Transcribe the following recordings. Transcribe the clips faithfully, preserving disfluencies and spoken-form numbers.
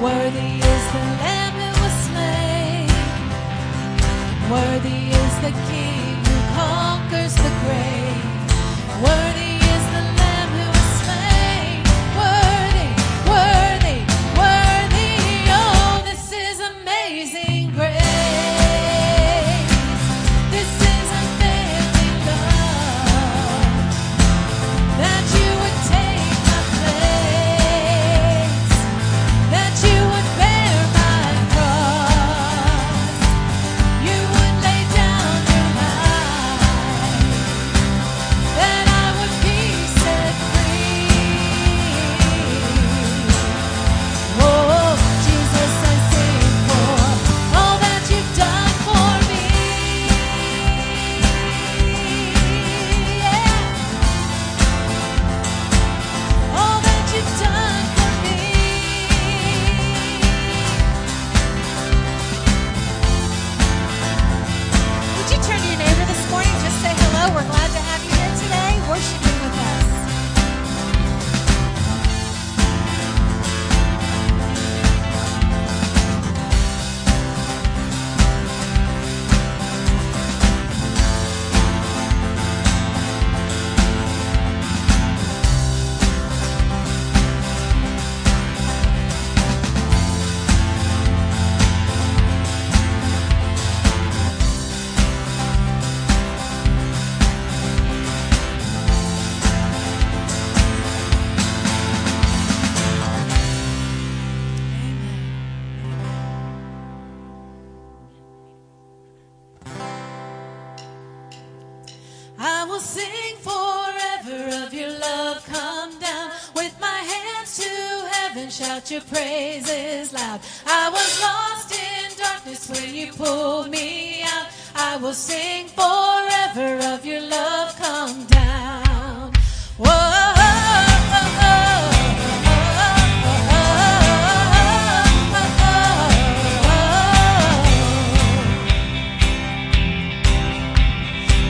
Worthy is the Lamb who was slain. Worthy is the King who conquers the grave. Worthy is the Lamb who was slain. Worthy, worthy, worthy. Oh, this is amazing grace. This is amazing love, that you would take my place, that you would bear my cross, you would lay down your life, that I would be set free. Oh, Jesus, I sing for all that you've done for me. Yeah. All that you've done for me. Would you turn to your neighbor this morning and just say hello? We're glad to have you here today, worshiping with us. I will sing forever of your love. Come down with my hands to heaven. Shout your praises loud. I was lost in darkness when you pulled me out. I will sing forever of your love. Come down. Whoa.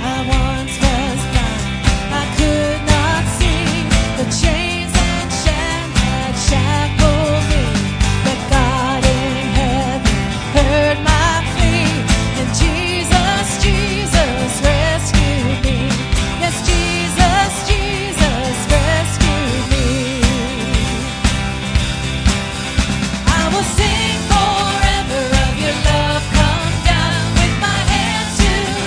I once was blind, I could not see. The chains and shackles had shackled me, but God in heaven heard my plea, and Jesus, Jesus rescued me. Yes, Jesus, Jesus rescued me. I will sing forever of your love. Come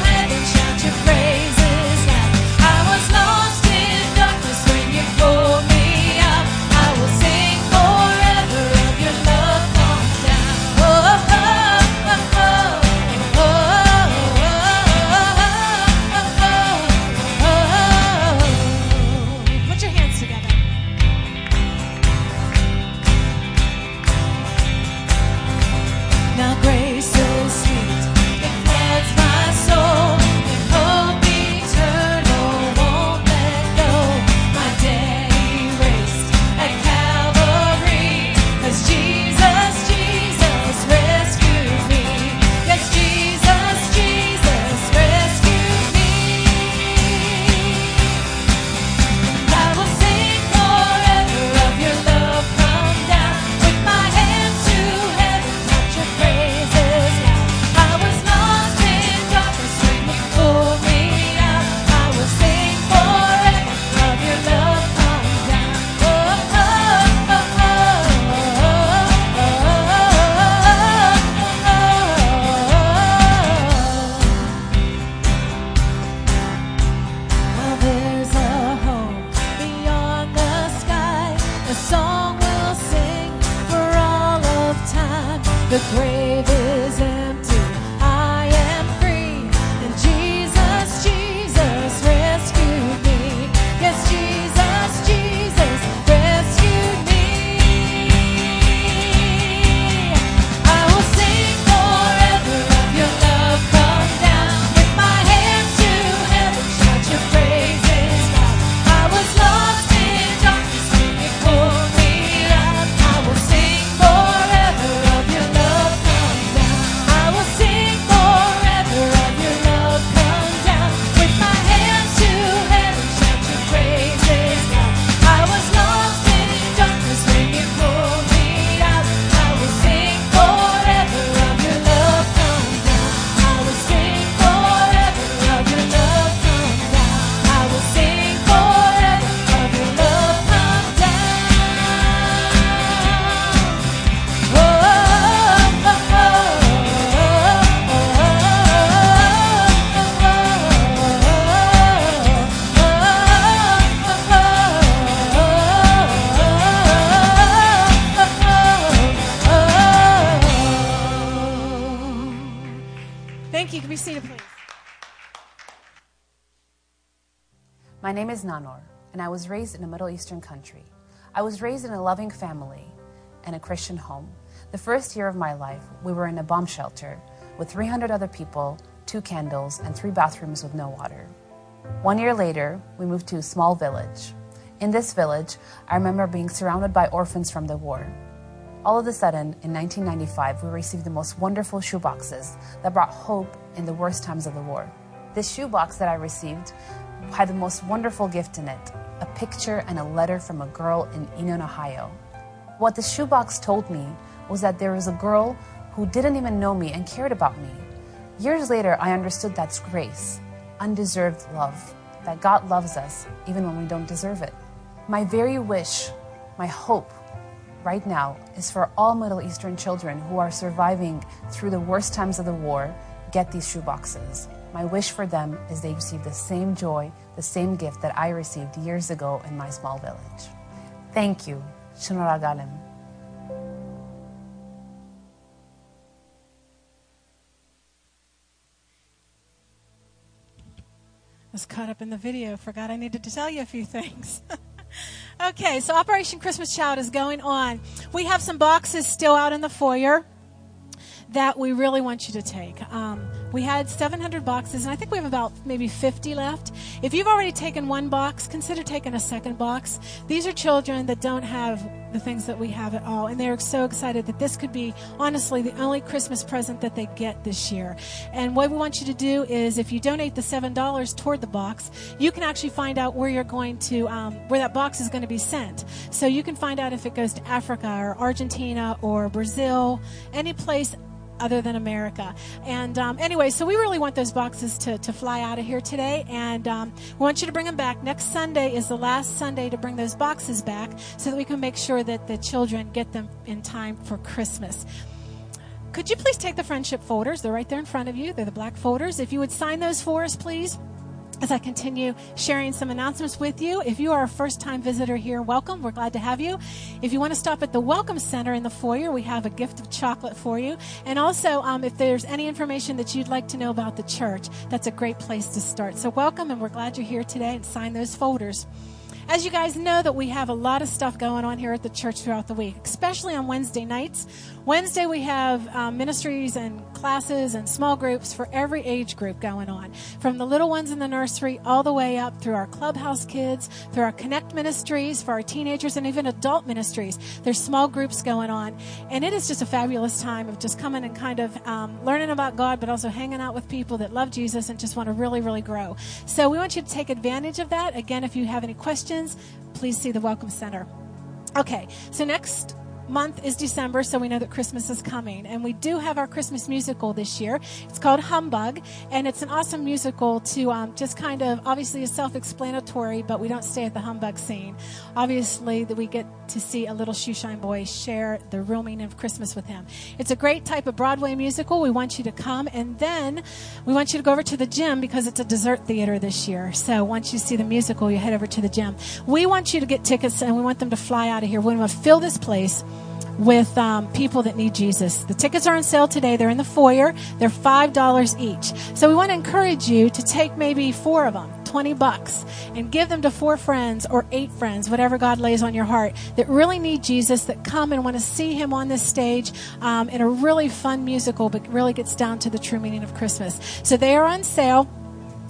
down with my hands to heaven. Shout your praises loud. I was lost in darkness when you pulled me out. I will sing forever of your love. Come down. Oh, oh, oh, oh, oh, oh, oh, oh, oh. Put your hands together. Now grace so sweet, it floods my soul, and hope eternal won't let go. My debt erased at Calvary, 'cause Jesus, Jesus rescued me. Yes, Jesus, Jesus rescued me. I will sing forever of your love. Come down with my hands to heaven, shout your praises loud. I was lost in darkness when you pulled me out. I will sing forever of your love. Come down. Oh, oh, oh, oh, oh, oh, oh, oh, oh. Well, there's a hope beyond the sky. A song we'll sing for all of time. The grave is empty. I am free. And Jesus, Jesus rescued me. Yes, Jesus, Jesus rescued me. I will sing forever of your love. Come down with my hands to heaven, shout your praises loud. I was lost in darkness when you pulled me out. I will sing forever of your love. Come be seated, please. My name is Nanor, and I was raised in a Middle Eastern country. I was raised in a loving family and a Christian home. The first year of my life, we were in a bomb shelter with three hundred other people, two candles, and three bathrooms with no water. One year later, we moved to a small village. In this village, I remember being surrounded by orphans from the war. All of a sudden, in nineteen ninety-five, we received the most wonderful shoeboxes that brought hope in the worst times of the war. This shoebox that I received had the most wonderful gift in it, a picture and a letter from a girl in Enon, Ohio. What the shoebox told me was that there was a girl who didn't even know me and cared about me. Years later, I understood that's grace, undeserved love, that God loves us even when we don't deserve it. My very wish, my hope, right now is for all Middle Eastern children who are surviving through the worst times of the war, get these shoeboxes. My wish for them is they receive the same joy, the same gift that I received years ago in my small village. Thank you. Shonara Ghalem. I was caught up in the video, forgot I needed to tell you a few things. Okay, so Operation Christmas Child is going on. We have some boxes still out in the foyer that we really want you to take. Um, we had seven hundred boxes, and I think we have about maybe fifty left. If you've already taken one box, consider taking a second box. These are children that don't have the things that we have at all, and they're so excited that this could be, honestly, the only Christmas present that they get this year. And what we want you to do is, if you donate the seven dollars toward the box, you can actually find out where you're going to um, where that box is going to be sent, so you can find out if it goes to Africa or Argentina or Brazil, any place other than America. And um, anyway, so we really want those boxes to, to fly out of here today, and um, we want you to bring them back. Next Sunday is the last Sunday to bring those boxes back so that we can make sure that the children get them in time for Christmas. Could you please take the friendship folders? They're right there in front of you. They're the black folders. If you would sign those for us, please, as I continue sharing some announcements with you. If you are a first-time visitor here, welcome. We're glad to have you. If you want to stop at the Welcome Center in the foyer, we have a gift of chocolate for you. And also, um, if there's any information that you'd like to know about the church, that's a great place to start. So welcome, and we're glad you're here today, and sign those folders. As you guys know, that we have a lot of stuff going on here at the church throughout the week, especially on Wednesday nights. Wednesday, we have um, ministries and classes and small groups for every age group going on, from the little ones in the nursery all the way up through our Clubhouse kids, through our Connect ministries, for our teenagers, and even adult ministries. There's small groups going on, and it is just a fabulous time of just coming and kind of um, learning about God, but also hanging out with people that love Jesus and just want to really, really grow. So we want you to take advantage of that. Again, if you have any questions, please see the Welcome Center. Okay, so next month is December, so we know that Christmas is coming, and we do have our Christmas musical this year. It's called Humbug, and it's an awesome musical to um, just kind of, obviously is self-explanatory, but we don't stay at the humbug scene. Obviously, that we get to see a little shoeshine boy share the real meaning of Christmas with him. It's a great type of Broadway musical. We want you to come, and then we want you to go over to the gym because it's a dessert theater this year. So once you see the musical, you head over to the gym. We want you to get tickets, and we want them to fly out of here. We want to fill this place with um, people that need Jesus. The tickets are on sale today. They're in the foyer. They're five dollars each. So we want to encourage you to take maybe four of them, twenty bucks, and give them to four friends or eight friends, whatever God lays on your heart, that really need Jesus, that come and want to see him on this stage um, in a really fun musical, but really gets down to the true meaning of Christmas. So they are on sale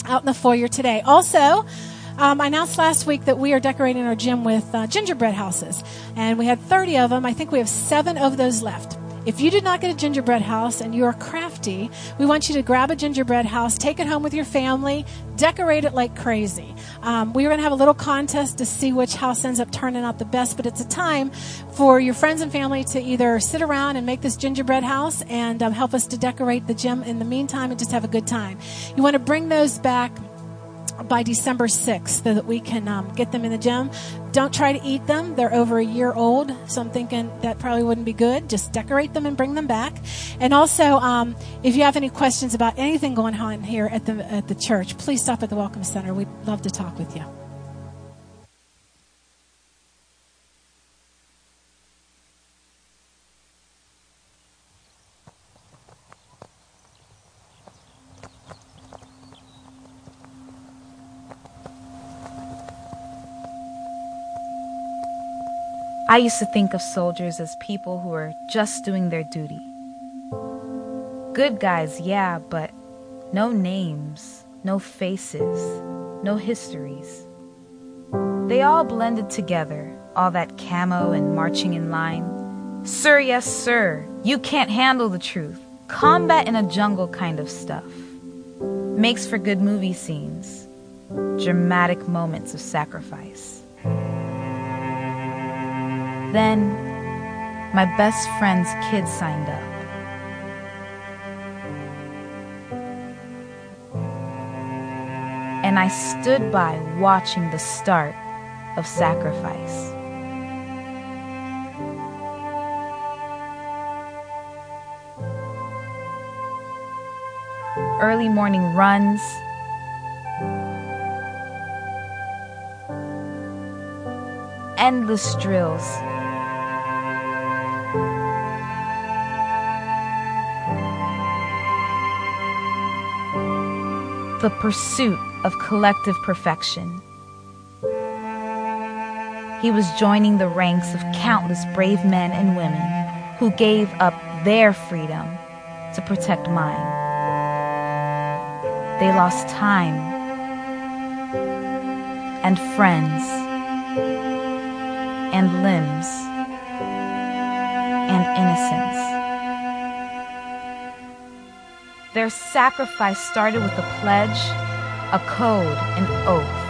out in the foyer today. Also, Um, I announced last week that we are decorating our gym with uh, gingerbread houses, and we had thirty of them. I think we have seven of those left. If you did not get a gingerbread house and you are crafty, we want you to grab a gingerbread house, take it home with your family, decorate it like crazy. Um, we're going to have a little contest to see which house ends up turning out the best, but it's a time for your friends and family to either sit around and make this gingerbread house and um, help us to decorate the gym in the meantime and just have a good time. You want to bring those back by December sixth so that we can um, get them in the gym. Don't try to eat them. They're over a year old, so I'm thinking that probably wouldn't be good. Just decorate them and bring them back. And also, um, if you have any questions about anything going on here at the at the church, please stop at the Welcome Center. We'd love to talk with you. I used to think of soldiers as people who are just doing their duty. Good guys, yeah, but no names, no faces, no histories. They all blended together, all that camo and marching in line. Sir, yes, sir, you can't handle the truth. Combat in a jungle kind of stuff. Makes for good movie scenes. Dramatic moments of sacrifice. Then, my best friend's kid signed up. And I stood by watching the start of sacrifice. Early morning runs, endless drills, the pursuit of collective perfection. He was joining the ranks of countless brave men and women who gave up their freedom to protect mine. They lost time and friends and limbs and innocence. Their sacrifice started with a pledge, a code, an oath.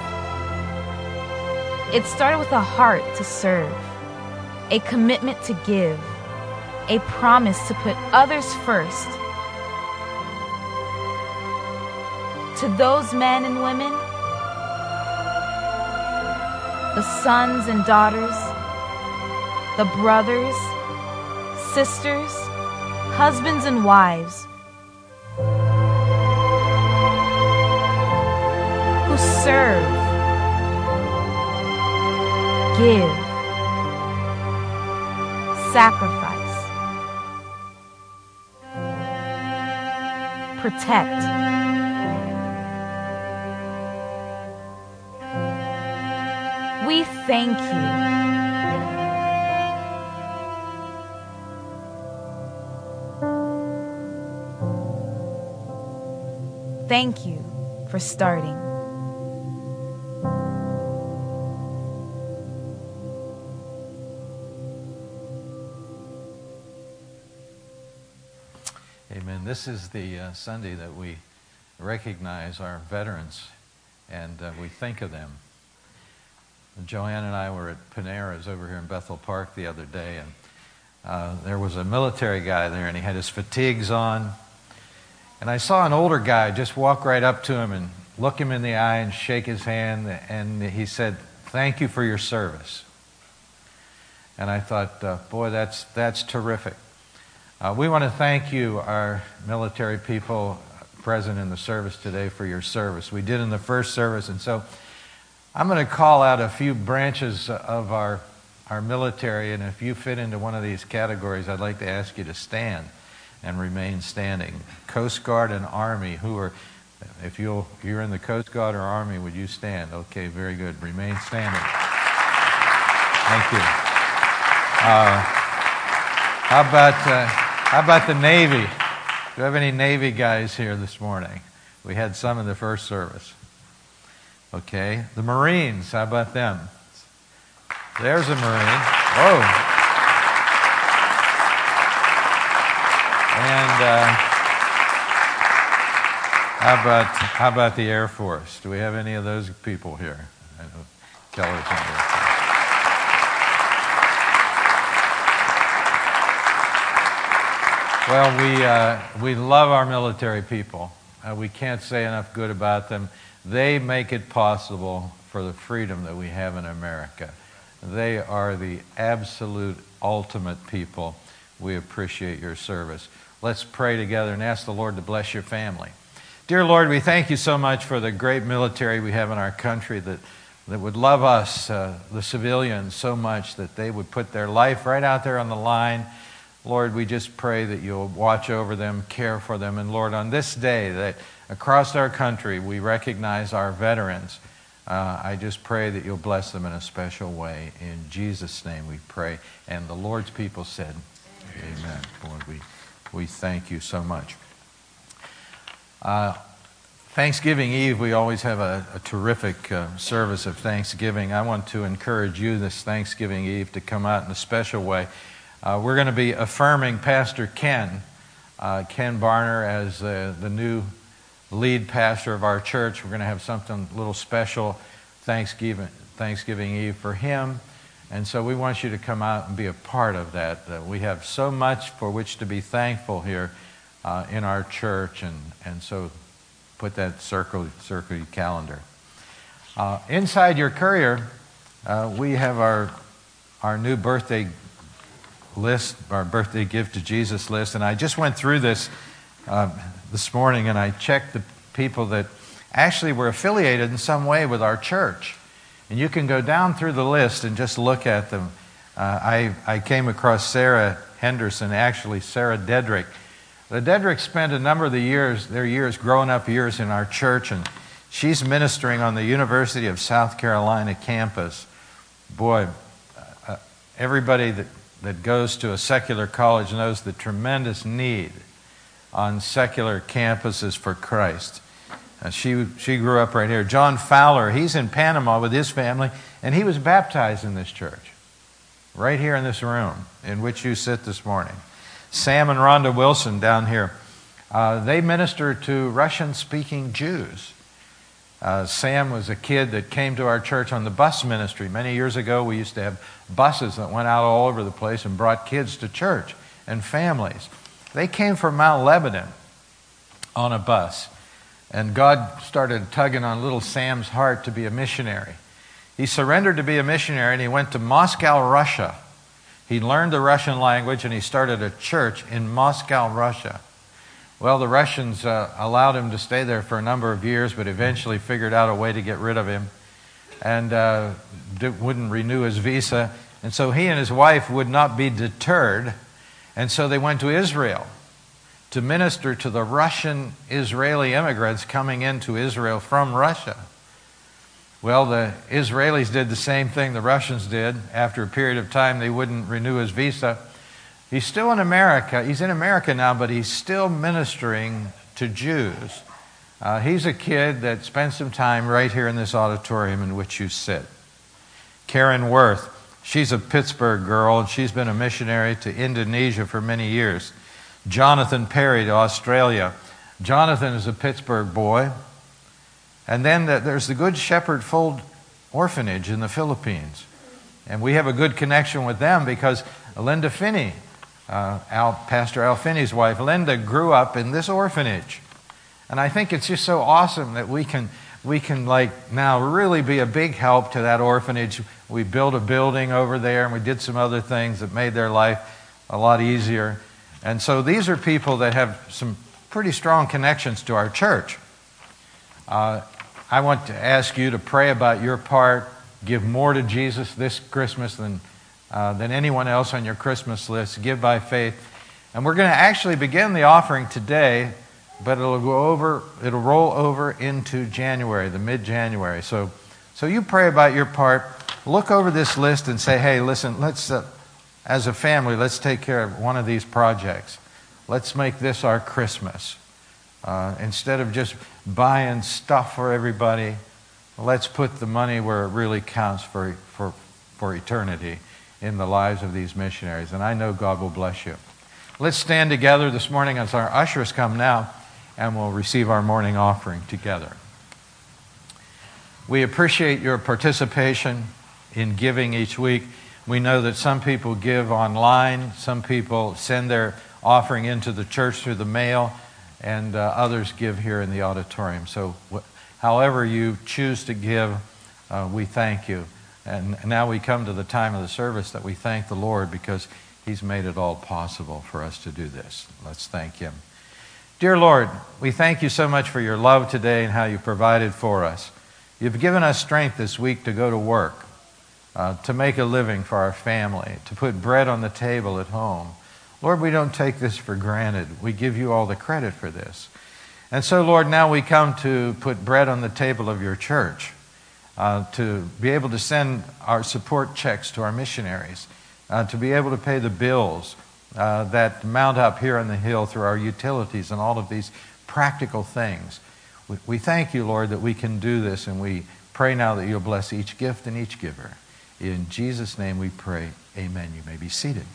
It started with a heart to serve, a commitment to give, a promise to put others first. To those men and women, the sons and daughters, the brothers, sisters, husbands and wives who serve, give, sacrifice, protect. We thank you. Thank you for starting. Amen. This is the uh, Sunday that we recognize our veterans, and uh, we think of them. Joanne and I were at Panera's over here in Bethel Park the other day, and uh, there was a military guy there, and he had his fatigues on. And I saw an older guy just walk right up to him and look him in the eye and shake his hand, and he said, "Thank you for your service." And I thought, uh, boy, that's, that's terrific. Uh, we want to thank you, our military people present in the service today, for your service. We did in the first service, and so I'm going to call out a few branches of our, our military, and if you fit into one of these categories, I'd like to ask you to stand and remain standing. Coast Guard and Army, who are, if you'll, you're in the Coast Guard or Army, would you stand? Okay, very good. Remain standing. Thank you. Uh, how about, uh, how about the Navy? Do you have any Navy guys here this morning? We had some in the first service. Okay, the Marines, how about them? There's a Marine. Whoa. And uh, how about how about the Air Force? Do we have any of those people here? I know Kelly's on there. Well, we uh, we love our military people. Uh, we can't say enough good about them. They make it possible for the freedom that we have in America. They are the absolute ultimate people. We appreciate your service. Let's pray together and ask the Lord to bless your family. Dear Lord, we thank you so much for the great military we have in our country that, that would love us, uh, the civilians, so much that they would put their life right out there on the line. Lord, we just pray that you'll watch over them, care for them. And Lord, on this day that across our country we recognize our veterans, Uh, I just pray that you'll bless them in a special way. In Jesus' name we pray. And the Lord's people said, amen. Amen. Lord, we, we thank you so much. Uh, Thanksgiving Eve, we always have a, a terrific uh, service of Thanksgiving. I want to encourage you this Thanksgiving Eve to come out in a special way. Uh, we're going to be affirming Pastor Ken, uh, Ken Barner, as uh, the new lead pastor of our church. We're going to have something a little special Thanksgiving Thanksgiving Eve for him. And so we want you to come out and be a part of that. Uh, we have so much for which to be thankful here uh, in our church, and, and so put that circle, circle your calendar. Uh, inside your courier, uh, we have our our new birthday list, our birthday gift to Jesus list, and I just went through this uh, this morning, and I checked the people that actually were affiliated in some way with our church, and you can go down through the list and just look at them. Uh, I I came across Sarah Henderson, actually Sarah Dedrick. The Dedrick spent a number of the years, their years, growing up years in our church, and she's ministering on the University of South Carolina campus. Boy, uh, everybody that that goes to a secular college knows the tremendous need on secular campuses for Christ. Uh, she she grew up right here. John Fowler, he's in Panama with his family, and he was baptized in this church, right here in this room in which you sit this morning. Sam and Rhonda Wilson down here, uh, they minister to Russian-speaking Jews. Uh, Sam was a kid that came to our church on the bus ministry. Many years ago, we used to have buses that went out all over the place and brought kids to church and families. They came from Mount Lebanon on a bus, and God started tugging on little Sam's heart to be a missionary. He surrendered to be a missionary, and he went to Moscow, Russia. He learned the Russian language, and he started a church in Moscow, Russia. Well, the Russians uh, allowed him to stay there for a number of years, but eventually figured out a way to get rid of him and uh, wouldn't renew his visa. And so he and his wife would not be deterred. And so they went to Israel to minister to the Russian Israeli immigrants coming into Israel from Russia. Well, the Israelis did the same thing the Russians did. After a period of time, they wouldn't renew his visa. He's still in America. He's in America now, but he's still ministering to Jews. Uh, he's a kid that spent some time right here in this auditorium in which you sit. Karen Worth, she's a Pittsburgh girl, and she's been a missionary to Indonesia for many years. Jonathan Perry to Australia. Jonathan is a Pittsburgh boy. And then the, there's the Good Shepherd Fold Orphanage in the Philippines. And we have a good connection with them because Linda Finney, Uh, Al, Pastor Al Finney's wife, Linda, grew up in this orphanage. And I think it's just so awesome that we can, we can like now really be a big help to that orphanage. We built a building over there, and we did some other things that made their life a lot easier. And so these are people that have some pretty strong connections to our church. Uh, I want to ask you to pray about your part. Give more to Jesus this Christmas than Uh, than anyone else on your Christmas list. Give by faith. And we're going to actually begin the offering today, but it'll go over, it'll roll over into January, the mid-January. So, so you pray about your part. Look over this list and say, hey, listen, let's, uh, as a family, let's take care of one of these projects. Let's make this our Christmas. Uh, instead of just buying stuff for everybody, let's put the money where it really counts for for, for eternity in the lives of these missionaries. And I know God will bless you. Let's stand together this morning as our ushers come now, and we'll receive our morning offering together. We appreciate your participation in giving each week. We know that some people give online, some people send their offering into the church through the mail, and uh, others give here in the auditorium. So wh- however you choose to give, uh, we thank you. And now we come to the time of the service that we thank the Lord because He's made it all possible for us to do this. Let's thank Him. Dear Lord, we thank you so much for your love today and how you provided for us. You've given us strength this week to go to work, uh, to make a living for our family, to put bread on the table at home. Lord, we don't take this for granted. We give you all the credit for this. And so, Lord, now we come to put bread on the table of your church. uh, to be able to send our support checks to our missionaries, uh, to be able to pay the bills uh, that mount up here on the hill through our utilities and all of these practical things. We, we thank you, Lord, that we can do this, and we pray now that you'll bless each gift and each giver. In Jesus' name we pray, amen. You may be seated.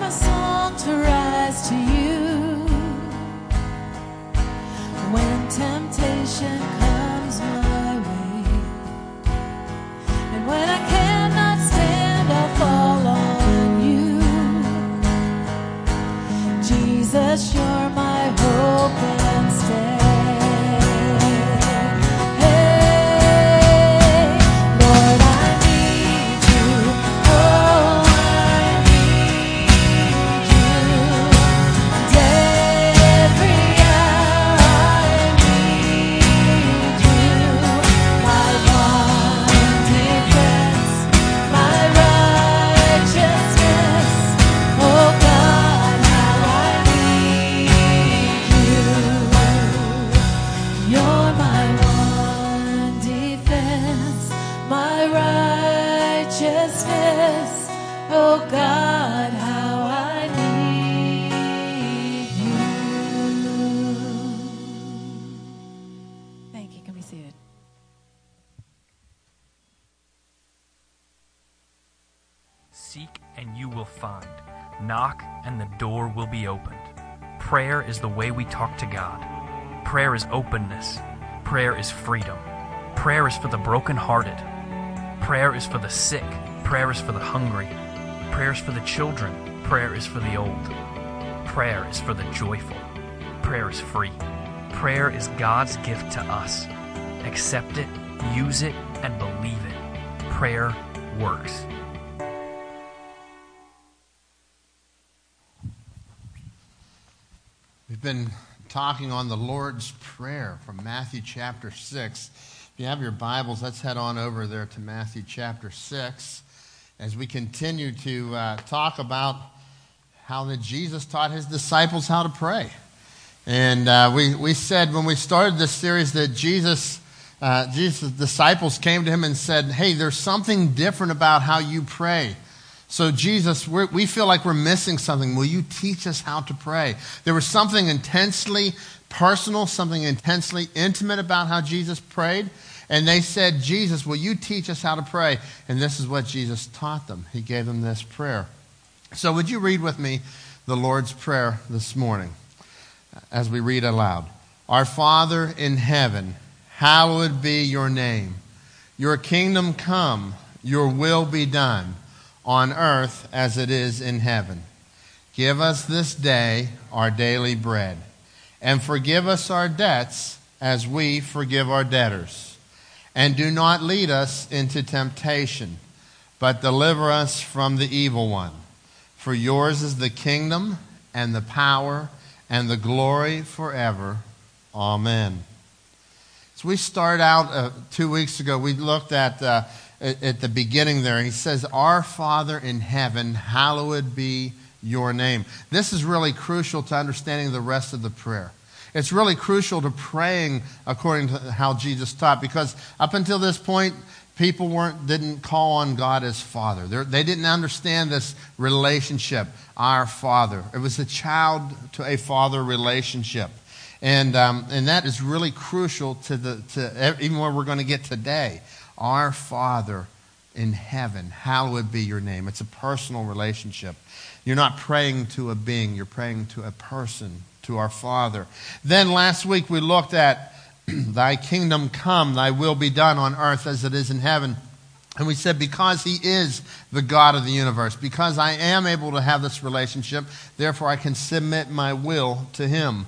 my song to rise to you. When temptation comes my way, and when I cannot stand, I'll fall on you. Jesus, you're my hope and stay. Knock and the door will be opened. Prayer is the way we talk to God. Prayer is openness. Prayer is freedom. Prayer is for the brokenhearted. Prayer is for the sick. Prayer is for the hungry. Prayer is for the children. Prayer is for the old. Prayer is for the joyful. Prayer is free. Prayer is God's gift to us. Accept it, use it, and believe it. Prayer works. We've been talking on the Lord's Prayer from Matthew chapter six. If you have your Bibles, let's head on over there to Matthew chapter six as we continue to uh, talk about how that Jesus taught his disciples how to pray. And uh, we, we said when we started this series that Jesus, uh, Jesus' disciples came to him and said, hey, there's something different about how you pray. So Jesus, we're, we feel like we're missing something. Will you teach us how to pray? There was something intensely personal, something intensely intimate about how Jesus prayed. And they said, Jesus, will you teach us how to pray? And this is what Jesus taught them. He gave them this prayer. So would you read with me the Lord's Prayer this morning as we read aloud? Our Father in heaven, hallowed be your name. Your kingdom come, your will be done on earth as it is in heaven. Give us this day our daily bread, and forgive us our debts as we forgive our debtors. And do not lead us into temptation, but deliver us from the evil one. For yours is the kingdom and the power and the glory forever. Amen. So we start out uh, two weeks ago, we looked at Uh, At the beginning there, he says, our Father in heaven, hallowed be your name. This is really crucial to understanding the rest of the prayer. It's really crucial to praying according to how Jesus taught, because up until this point, people weren't didn't call on God as Father. They're, they didn't understand this relationship, our Father. It was a child to a father relationship. And um, and that is really crucial to the to even where we're going to get today. Our Father in heaven, hallowed be your name. It's a personal relationship. You're not praying to a being. You're praying to a person, to our Father. Then last week we looked at thy kingdom come, thy will be done on earth as it is in heaven. And we said because he is the God of the universe, because I am able to have this relationship, therefore I can submit my will to him.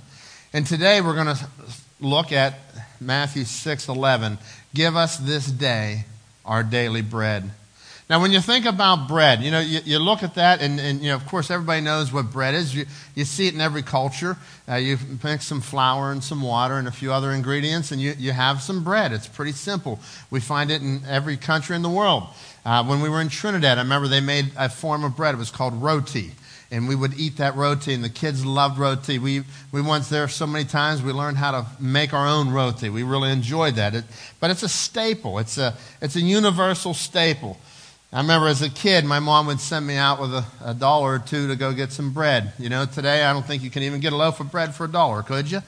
And today we're going to look at Matthew six eleven. Give us this day our daily bread. Now, when you think about bread, you know, you, you look at that, and, and, you know, of course, everybody knows what bread is. You, you see it in every culture. Uh, you mix some flour and some water and a few other ingredients, and you, you have some bread. It's pretty simple. We find it in every country in the world. Uh, when we were in Trinidad, I remember they made a form of bread. It was called roti. And we would eat that roti, and the kids loved roti. We we went there so many times, we learned how to make our own roti. We really enjoyed that. It, but it's a staple. It's a it's a universal staple. I remember as a kid, my mom would send me out with a, a dollar or two to go get some bread. You know, today I don't think you can even get a loaf of bread for a dollar, could you?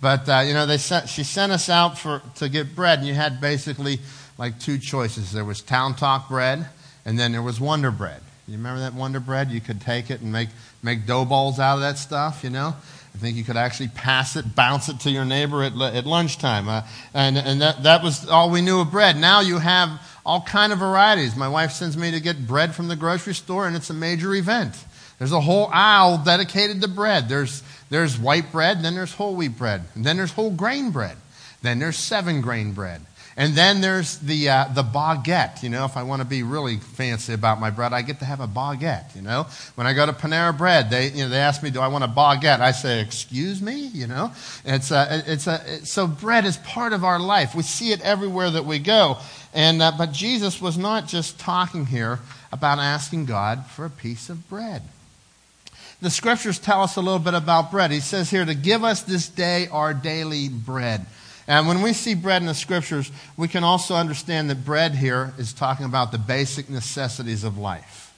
But uh, you know, they sent, she sent us out for to get bread, and you had basically like two choices. There was Town Talk bread, and then there was Wonder Bread. You remember that Wonder Bread? You could take it and make, make dough balls out of that stuff, you know? I think you could actually pass it, bounce it to your neighbor at, at lunchtime. Uh, and and that, that was all we knew of bread. Now you have all kind of varieties. My wife sends me to get bread from the grocery store, and it's a major event. There's a whole aisle dedicated to bread. There's there's white bread, then there's whole wheat bread, and then there's whole grain bread, then there's seven grain bread, and then there's the uh, the baguette. You know, if I want to be really fancy about my bread, I get to have a baguette. You know, when I go to Panera Bread, they you know they ask me, do I want a baguette? I say, excuse me. You know, it's a, it's a it's, so bread is part of our life. We see it everywhere that we go, and uh, but Jesus was not just talking here about asking God for a piece of bread. The scriptures tell us a little bit about bread. He says here to give us this day our daily bread. And when we see bread in the scriptures, we can also understand that bread here is talking about the basic necessities of life.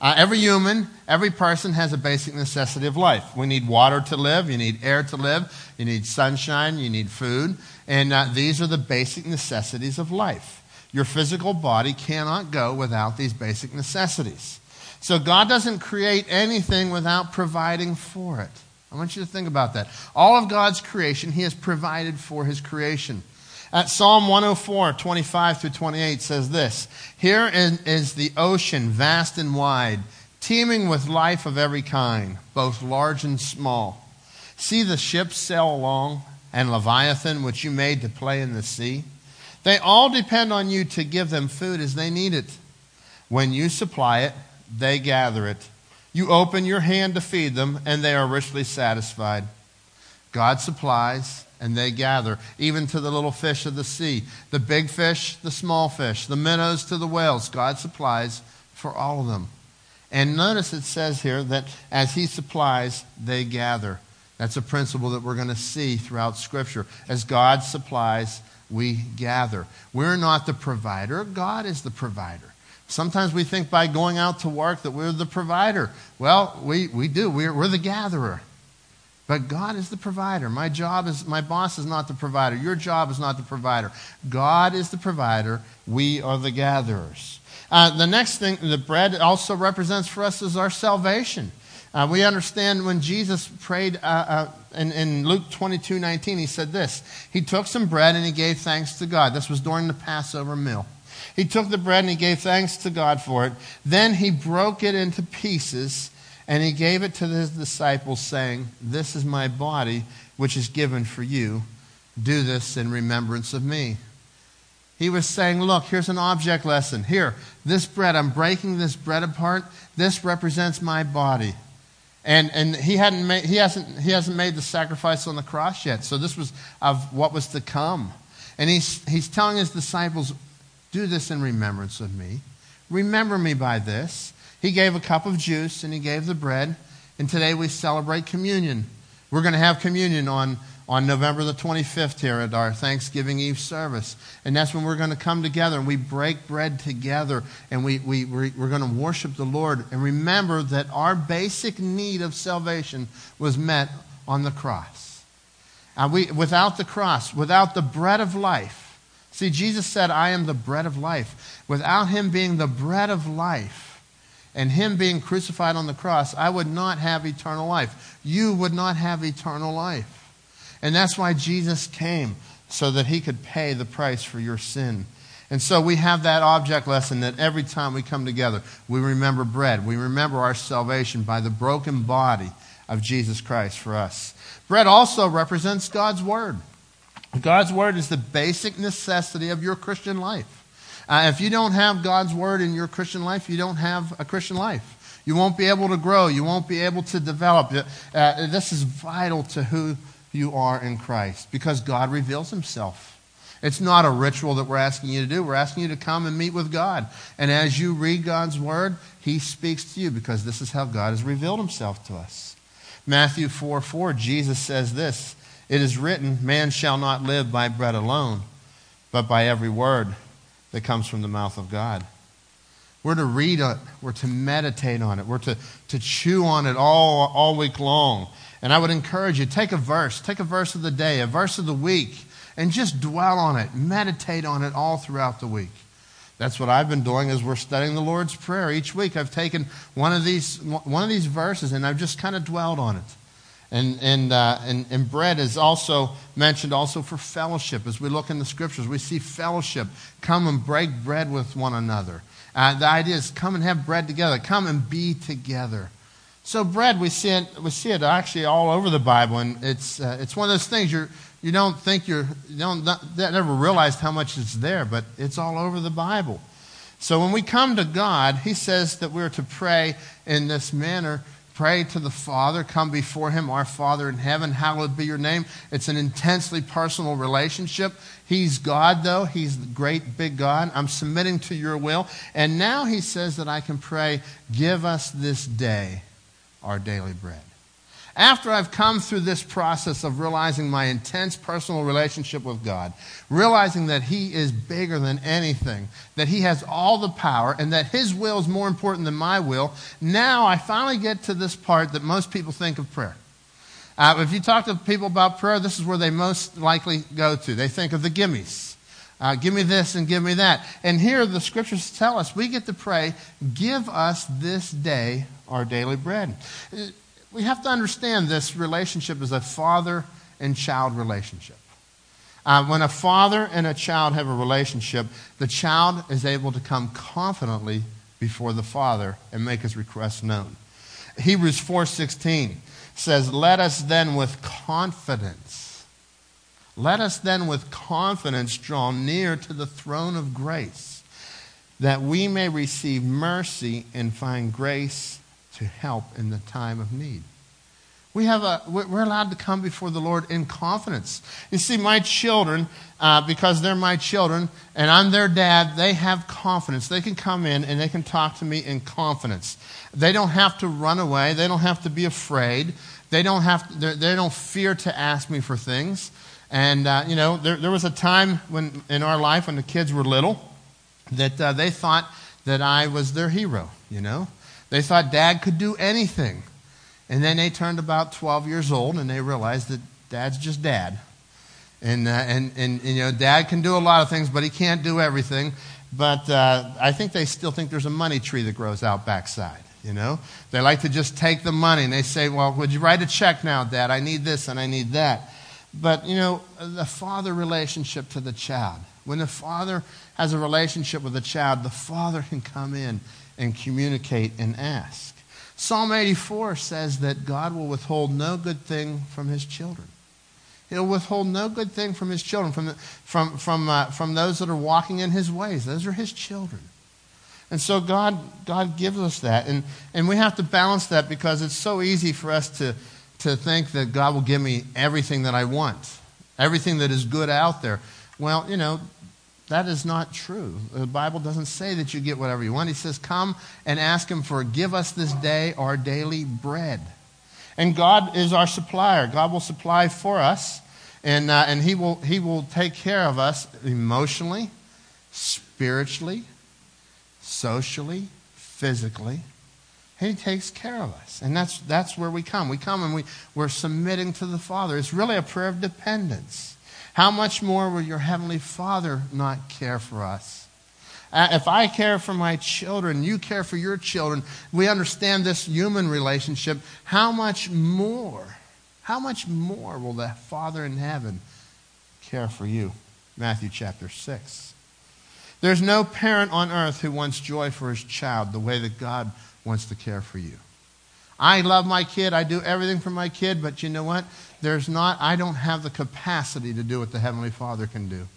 Uh, every human, every person has a basic necessity of life. We need water to live. You need air to live. You need sunshine. You need food. And uh, these are the basic necessities of life. Your physical body cannot go without these basic necessities. So God doesn't create anything without providing for it. I want you to think about that. All of God's creation, He has provided for His creation. At Psalm one oh four, twenty-five through twenty-eight says this, "Here is the ocean, vast and wide, teeming with life of every kind, both large and small. See the ships sail along, and Leviathan, which you made to play in the sea. They all depend on you to give them food as they need it. When you supply it, they gather it. You open your hand to feed them, and they are richly satisfied. God supplies, and they gather, even to the little fish of the sea, the big fish, the small fish, the minnows to the whales. God supplies for all of them." And notice it says here that as He supplies, they gather. That's a principle that we're going to see throughout Scripture. As God supplies, we gather. We're not the provider. God is the provider. Sometimes we think by going out to work that we're the provider. Well, we, we do. We're, we're the gatherer. But God is the provider. My job is, my boss is not the provider. Your job is not the provider. God is the provider. We are the gatherers. Uh, the next thing, the bread also represents for us is our salvation. Uh, we understand when Jesus prayed uh, uh, in, in Luke twenty-two nineteen, He said this. He took some bread and He gave thanks to God. This was during the Passover meal. He took the bread and He gave thanks to God for it. Then He broke it into pieces and He gave it to His disciples saying, "This is my body which is given for you. Do this in remembrance of me." He was saying, look, here's an object lesson. Here, this bread, I'm breaking this bread apart. This represents my body. And and he hadn't made, he hasn't he hasn't made the sacrifice on the cross yet. So this was of what was to come. And he's he's telling his disciples, "Do this in remembrance of me. Remember me by this." He gave a cup of juice and He gave the bread. And today we celebrate communion. We're going to have communion on, on November the twenty-fifth here at our Thanksgiving Eve service. And that's when we're going to come together and we break bread together and we, we, we're going to worship the Lord and remember that our basic need of salvation was met on the cross. Uh, we, without the cross, without the bread of life, see, Jesus said, "I am the bread of life." Without Him being the bread of life and Him being crucified on the cross, I would not have eternal life. You would not have eternal life. And that's why Jesus came, so that He could pay the price for your sin. And so we have that object lesson that every time we come together, we remember bread. We remember our salvation by the broken body of Jesus Christ for us. Bread also represents God's Word. God's Word is the basic necessity of your Christian life. Uh, if you don't have God's Word in your Christian life, you don't have a Christian life. You won't be able to grow. You won't be able to develop. Uh, this is vital to who you are in Christ because God reveals Himself. It's not a ritual that we're asking you to do. We're asking you to come and meet with God. And as you read God's Word, He speaks to you because this is how God has revealed Himself to us. Matthew four four, Jesus says this, "It is written, man shall not live by bread alone, but by every word that comes from the mouth of God." We're to read it. We're to meditate on it. We're to, to chew on it all, all week long. And I would encourage you, take a verse. Take a verse of the day, a verse of the week, and just dwell on it. Meditate on it all throughout the week. That's what I've been doing is we're studying the Lord's Prayer. Each week I've taken one of these one of these verses and I've just kind of dwelled on it. And and, uh, and and bread is also mentioned also for fellowship. As we look in the Scriptures, we see fellowship. Come and break bread with one another. Uh, the idea is come and have bread together. Come and be together. So bread, we see it. We see it actually all over the Bible, and it's uh, it's one of those things you you don't think you're you don't that never realized how much it's there, but it's all over the Bible. So when we come to God, He says that we're to pray in this manner. Pray to the Father, come before Him, our Father in heaven, hallowed be your name. It's an intensely personal relationship. He's God, though. He's the great, big God. I'm submitting to your will. And now He says that I can pray, give us this day our daily bread. After I've come through this process of realizing my intense personal relationship with God, realizing that He is bigger than anything, that He has all the power, and that His will is more important than my will, now I finally get to this part that most people think of prayer. Uh, if you talk to people about prayer, this is where they most likely go to. They think of the gimmies. Uh, give me this and give me that. And here the Scriptures tell us we get to pray, give us this day our daily bread. We have to understand this relationship is a father and child relationship. Uh, when a father and a child have a relationship, the child is able to come confidently before the father and make his requests known. Hebrews four sixteen says, Let us then with confidence, let us then with confidence draw near to the throne of grace, that we may receive mercy and find grace to help in the time of need. We have a, we're allowed to come before the Lord in confidence. You see, my children, uh, because they're my children, and I'm their dad, they have confidence. They can come in and they can talk to me in confidence. They don't have to run away. They don't have to be afraid. They don't have to, they don't fear to ask me for things. And, uh, you know, there, there was a time when in our life when the kids were little that uh, they thought that I was their hero, you know. They thought Dad could do anything. And then they turned about twelve years old and they realized that Dad's just Dad. And, uh, and, and, and, you know, Dad can do a lot of things, but he can't do everything. But uh, I think they still think there's a money tree that grows out backside, you know. They like to just take the money and they say, well, would you write a check now, Dad? I need this and I need that. But, you know, the father relationship to the child. When the father has a relationship with the child, the father can come in and communicate and ask. Psalm eighty-four says that God will withhold no good thing from His children. He'll withhold no good thing from His children, from the, from from uh, from those that are walking in His ways. Those are His children. And so God God gives us that, and and we have to balance that because it's so easy for us to to think that God will give me everything that I want, everything that is good out there. Well, you know, that is not true. The Bible doesn't say that you get whatever you want. He says, come and ask Him for, give us this day our daily bread. And God is our supplier. God will supply for us, and uh, and He will He will take care of us emotionally, spiritually, socially, physically. He takes care of us. And that's that's where we come. We come and we, we're submitting to the Father. It's really a prayer of dependence. How much more will your Heavenly Father not care for us? Uh, if I care for my children, you care for your children, we understand this human relationship, how much more, how much more will the Father in heaven care for you? Matthew chapter six. There's no parent on earth who wants joy for his child the way that God wants to care for you. I love my kid. I do everything for my kid. But you know what? There's not, I don't have the capacity to do what the Heavenly Father can do.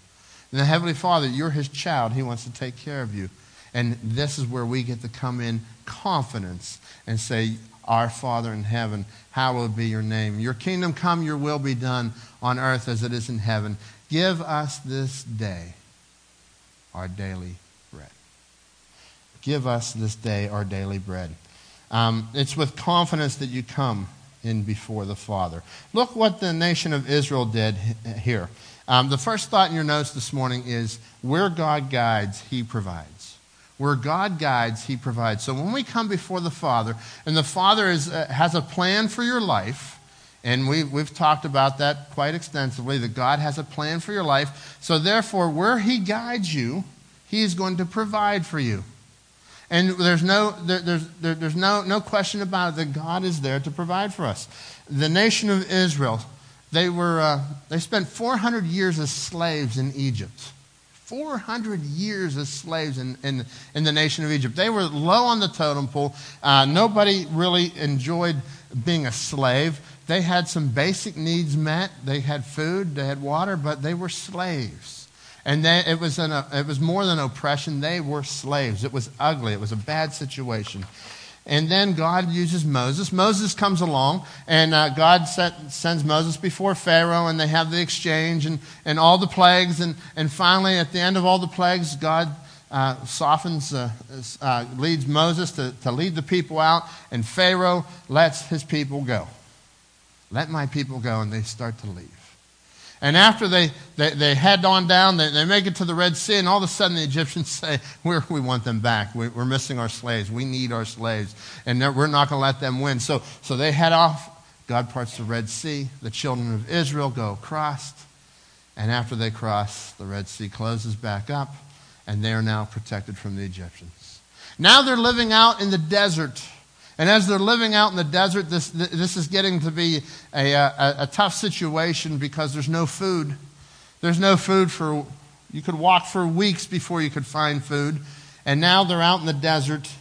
And the Heavenly Father, you're His child. He wants to take care of you. And this is where we get to come in confidence and say, Our Father in heaven, hallowed be your name. Your kingdom come, your will be done on earth as it is in heaven. Give us this day our daily bread. Give us this day our daily bread. Um, it's with confidence that you come in before the Father. Look what the nation of Israel did here. Um, the first thought in your notes this morning is, where God guides, He provides. Where God guides, He provides. So when we come before the Father, and the Father is, uh, has a plan for your life, and we, we've talked about that quite extensively, that God has a plan for your life, so therefore where He guides you He is going to provide for you. And there's no there, there's there, there's no no question about it that God is there to provide for us. The nation of Israel, they were uh, they spent four hundred years as slaves in Egypt. four hundred years as slaves in, in, in the nation of Egypt. They were low on the totem pole. Uh, nobody really enjoyed being a slave. They had some basic needs met. They had food, they had water, but they were slaves. And they, it was an, uh, it was more than oppression. They were slaves. It was ugly. It was a bad situation. And then God uses Moses. Moses comes along, and uh, God set, sends Moses before Pharaoh, and they have the exchange and, and all the plagues. And, and finally, at the end of all the plagues, God uh, softens, uh, uh, leads Moses to, to lead the people out, and Pharaoh lets his people go. Let my people go, and they start to leave. And after they, they, they head on down, they, they make it to the Red Sea, and all of a sudden the Egyptians say, we're, we want them back. We, we're missing our slaves. We need our slaves. And we're not going to let them win. So, so they head off. God parts the Red Sea. The children of Israel go across. And after they cross, the Red Sea closes back up, and they are now protected from the Egyptians. Now they're living out in the desert. And as they're living out in the desert, this this is getting to be a, a, a tough situation because there's no food. There's no food for, you could walk for weeks before you could find food. And now they're out in the desert.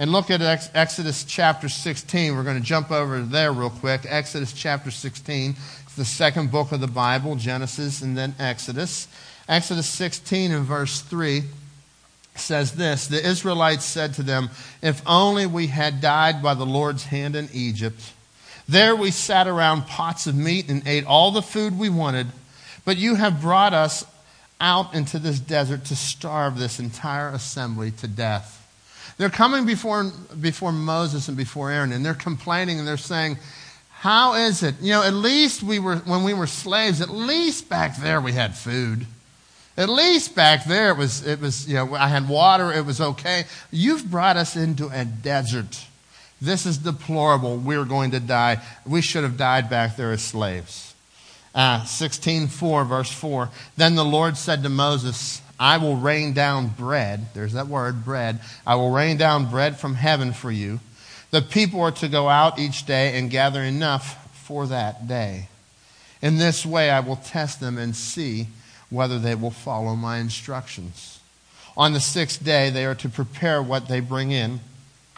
And look at Ex- Exodus chapter sixteen. We're going to jump over there real quick. Exodus chapter sixteen. It's the second book of the Bible, Genesis and then Exodus. Exodus sixteen and verse three. Says this, the Israelites said to them, if only we had died by the Lord's hand in Egypt. There we sat around pots of meat and ate all the food we wanted, but you have brought us out into this desert to starve this entire assembly to death. They're coming before, before Moses and before Aaron, and they're complaining and they're saying, how is it? You know, at least we were, when we were slaves, at least back there we had food. At least back there, it was, it was, you know, I had water, it was okay. You've brought us into a desert. This is deplorable. We're going to die. We should have died back there as slaves. Uh, sixteen four, verse four. Then the Lord said to Moses, I will rain down bread. There's that word, bread. I will rain down bread from heaven for you. The people are to go out each day and gather enough for that day. In this way, I will test them and see whether they will follow my instructions. On the sixth day, they are to prepare what they bring in,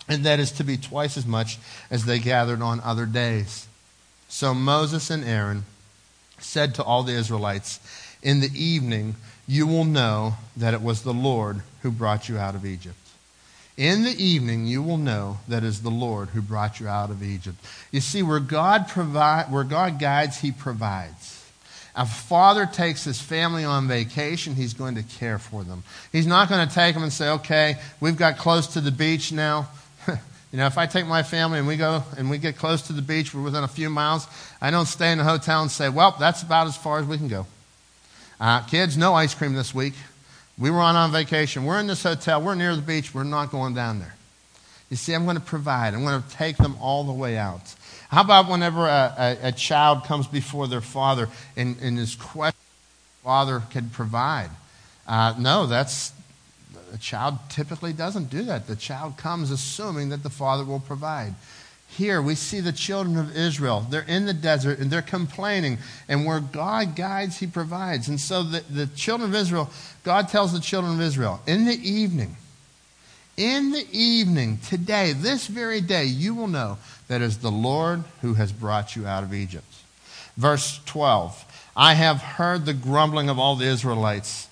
and that is to be twice as much as they gathered on other days. So Moses and Aaron said to all the Israelites, in the evening, you will know that it was the Lord who brought you out of Egypt. In the evening, you will know that it is the Lord who brought you out of Egypt. You see, where God provide, where God guides, He provides. A father takes his family on vacation, he's going to care for them. He's not going to take them and say, okay, we've got close to the beach now. You know, if I take my family and we go and we get close to the beach, we're within a few miles, I don't stay in a hotel and say, well, that's about as far as we can go. Uh, kids, no ice cream this week. We were on, on vacation. We're in this hotel. We're near the beach. We're not going down there. You see, I'm going to provide. I'm going to take them all the way out. How about whenever a, a, a child comes before their father and, and is questioning what father can provide? Uh, no, that's, a child typically doesn't do that. The child comes assuming that the father will provide. Here we see the children of Israel. They're in the desert and they're complaining. And where God guides, He provides. And so the, the children of Israel, God tells the children of Israel, in the evening, in the evening, today, this very day, you will know that it is the Lord who has brought you out of Egypt. Verse twelve, I have heard the grumbling of all the Israelites.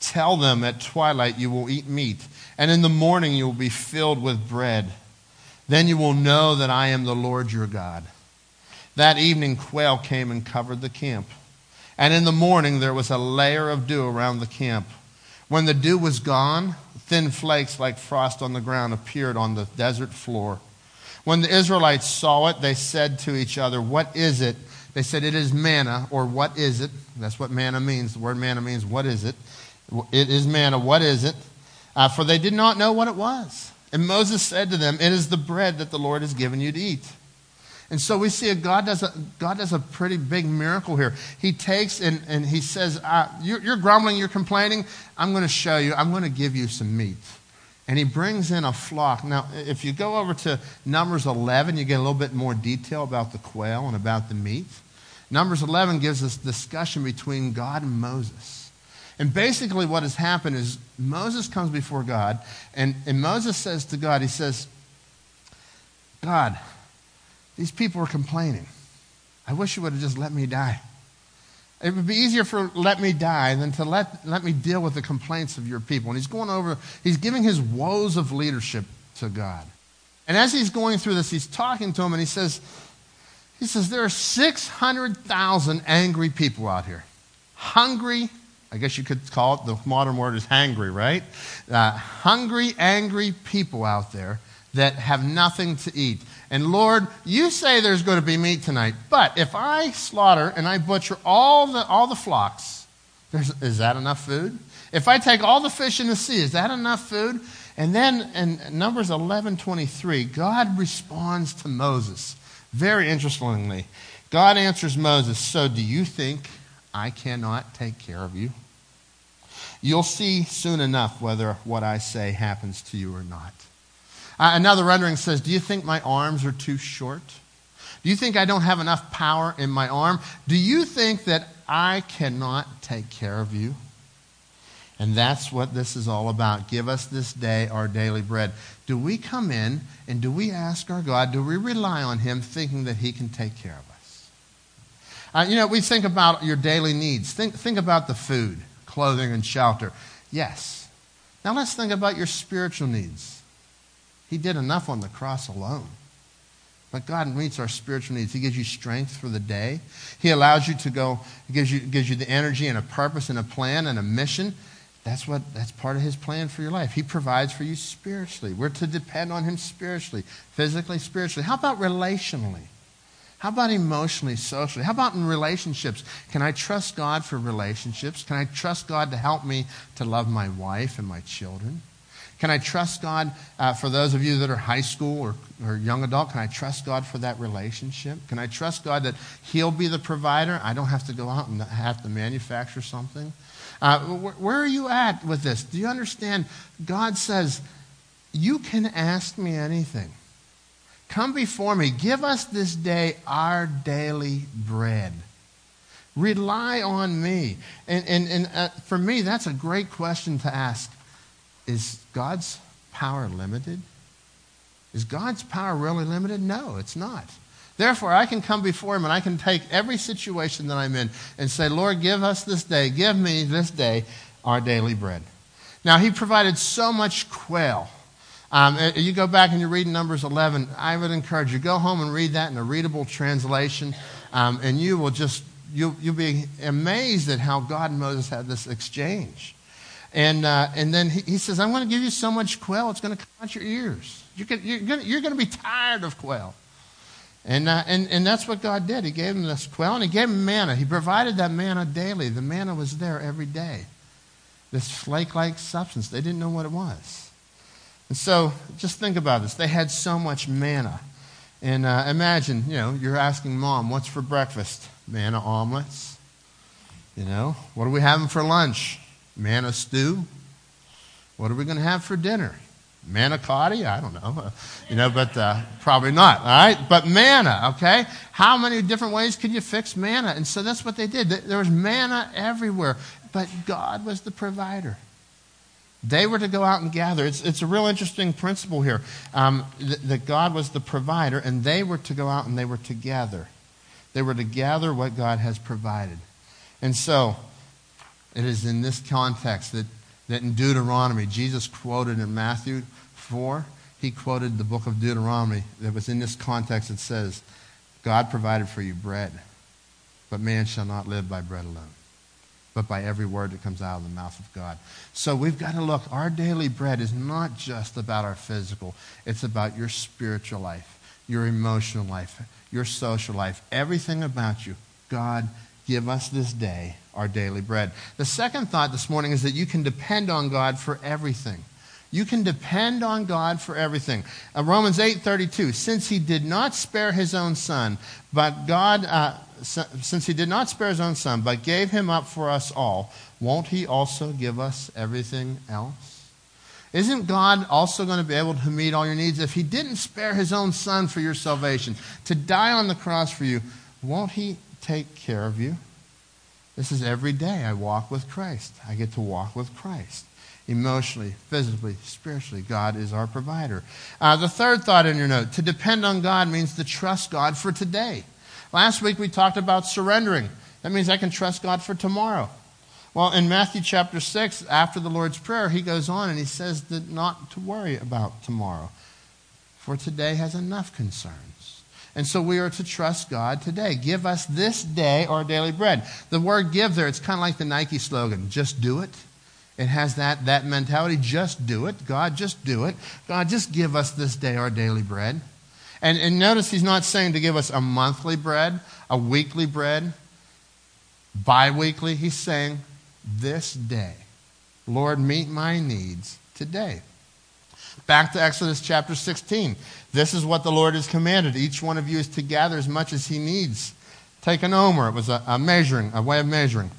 Tell them at twilight you will eat meat, and in the morning you will be filled with bread. Then you will know that I am the Lord your God. That evening quail came and covered the camp. And in the morning there was a layer of dew around the camp. When the dew was gone, thin flakes like frost on the ground appeared on the desert floor. When the Israelites saw it, they said to each other, what is it? They said, it is manna, or what is it? That's what manna means. The word manna means, what is it? It is manna, what is it? Uh, for they did not know what it was. And Moses said to them, it is the bread that the Lord has given you to eat. And so we see a God does a, God does a pretty big miracle here. He takes and, and he says, I, you're, you're grumbling, you're complaining. I'm going to show you. I'm going to give you some meat. And he brings in a flock. Now, if you go over to Numbers eleven, you get a little bit more detail about the quail and about the meat. Numbers eleven gives us discussion between God and Moses. And basically what has happened is Moses comes before God, and, and Moses says to God, he says, God, these people are complaining. I wish you would have just let me die. It would be easier for let me die than to let, let me deal with the complaints of your people. And he's going over, he's giving his woes of leadership to God. And as he's going through this, he's talking to him and he says, he says, there are six hundred thousand angry people out here. Hungry, I guess you could call it, the modern word is hangry, right? Uh, hungry, angry people out there that have nothing to eat. And Lord, you say there's going to be meat tonight, but if I slaughter and I butcher all the all the flocks, is that enough food? If I take all the fish in the sea, is that enough food? And then in Numbers eleven twenty-three, God responds to Moses. Very interestingly, God answers Moses, so do you think I cannot take care of you? You'll see soon enough whether what I say happens to you or not. Another rendering says, do you think my arms are too short? Do you think I don't have enough power in my arm? Do you think that I cannot take care of you? And that's what this is all about. Give us this day our daily bread. Do we come in and do we ask our God, do we rely on him thinking that he can take care of us? Uh, you know, we think about your daily needs. Think, think about the food, clothing, and shelter. Yes. Now let's think about your spiritual needs. He did enough on the cross alone. But God meets our spiritual needs. He gives you strength for the day. He allows you to go, he gives you, gives you the energy and a purpose and a plan and a mission. That's what, that's part of his plan for your life. He provides for you spiritually. We're to depend on him spiritually, physically, spiritually. How about relationally? How about emotionally, socially? How about in relationships? Can I trust God for relationships? Can I trust God to help me to love my wife and my children? Can I trust God, uh, for those of you that are high school or, or young adult, can I trust God for that relationship? Can I trust God that he'll be the provider? I don't have to go out and have to manufacture something. Uh, wh- where are you at with this? Do you understand? God says, you can ask me anything. Come before me. Give us this day our daily bread. Rely on me. And, and, and uh, for me, that's a great question to ask. Is God's power limited? Is God's power really limited? No, it's not. Therefore, I can come before him and I can take every situation that I'm in and say, Lord, give us this day, give me this day our daily bread. Now, he provided so much quail. Um, you go back and you read Numbers eleven, I would encourage you, go home and read that in a readable translation, um, and you will just, you'll, you'll be amazed at how God and Moses had this exchange. And uh, and then he, he says, I'm going to give you so much quail, it's going to come out your ears. You can, you're going you're to be tired of quail. And, uh, and and that's what God did. He gave him this quail, and he gave him manna. He provided that manna daily. The manna was there every day. This flake-like substance. They didn't know what it was. And so just think about this. They had so much manna. And uh, imagine, you know, you're asking Mom, what's for breakfast? Manna omelets. You know, what are we having for lunch? Manna stew. What are we going to have for dinner? Manna cotti? I don't know. Uh, you know, but uh, probably not. All right? But manna, okay? How many different ways can you fix manna? And so that's what they did. There was manna everywhere. But God was the provider. They were to go out and gather. It's it's a real interesting principle here, um, th- that God was the provider, and they were to go out and they were to gather. They were to gather what God has provided. And so it is in this context that, that in Deuteronomy, Jesus quoted in Matthew four, he quoted the book of Deuteronomy. That was in this context that says, God provided for you bread, but man shall not live by bread alone, but by every word that comes out of the mouth of God. So we've got to look. Our daily bread is not just about our physical. It's about your spiritual life, your emotional life, your social life, everything about you. God, give us this day our daily bread. The second thought this morning is that you can depend on God for everything. You can depend on God for everything. Uh, Romans eight thirty-two, since he did not spare his own son, but God, uh, so, since he did not spare his own son, but gave him up for us all, won't he also give us everything else? Isn't God also going to be able to meet all your needs? If he didn't spare his own son for your salvation, to die on the cross for you, won't he take care of you? This is every day I walk with Christ. I get to walk with Christ. Emotionally, physically, spiritually, God is our provider. Uh, the third thought in your note, to depend on God means to trust God for today. Last week we talked about surrendering. That means I can trust God for tomorrow. Well, in Matthew chapter six, after the Lord's Prayer, he goes on and he says that not to worry about tomorrow, for today has enough concerns. And so we are to trust God today. Give us this day our daily bread. The word give there, it's kind of like the Nike slogan, just do it. It has that, that mentality, just do it. God, just do it. God, just give us this day our daily bread. And, and notice he's not saying to give us a monthly bread, a weekly bread, bi-weekly. He's saying this day. Lord, meet my needs today. Back to Exodus chapter sixteen. This is what the Lord has commanded. Each one of you is to gather as much as he needs. Take an omer. It was a, a measuring, a way of measuring.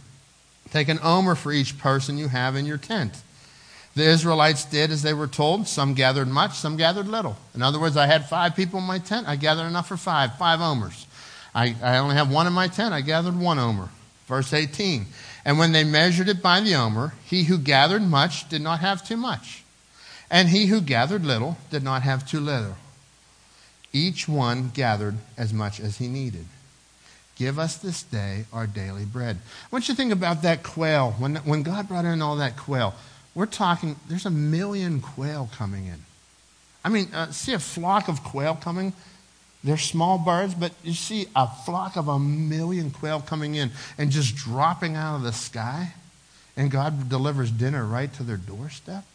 Take an omer for each person you have in your tent. The Israelites did as they were told. Some gathered much, some gathered little. In other words, I had five people in my tent. I gathered enough for five, five omers. I, I only have one in my tent. I gathered one omer. Verse eighteen, and when they measured it by the omer, he who gathered much did not have too much. And he who gathered little did not have too little. Each one gathered as much as he needed. Give us this day our daily bread. I want you to think about that quail. When, when God brought in all that quail, we're talking, there's a million quail coming in. I mean, uh, see a flock of quail coming. They're small birds, but you see a flock of a million quail coming in and just dropping out of the sky, and God delivers dinner right to their doorstep.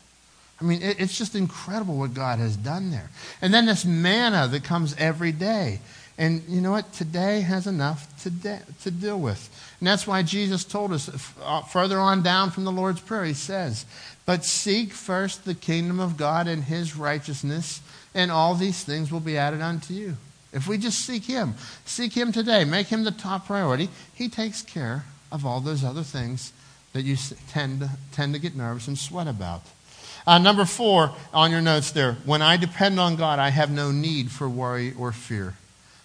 I mean, it, it's just incredible what God has done there. And then this manna that comes every day. And you know what? Today has enough to, de- to deal with. And that's why Jesus told us uh, further on down from the Lord's Prayer, he says, but seek first the kingdom of God and his righteousness, and all these things will be added unto you. If we just seek him, seek him today, make him the top priority, he takes care of all those other things that you tend to, tend to get nervous and sweat about. Uh, number four on your notes there, when I depend on God, I have no need for worry or fear.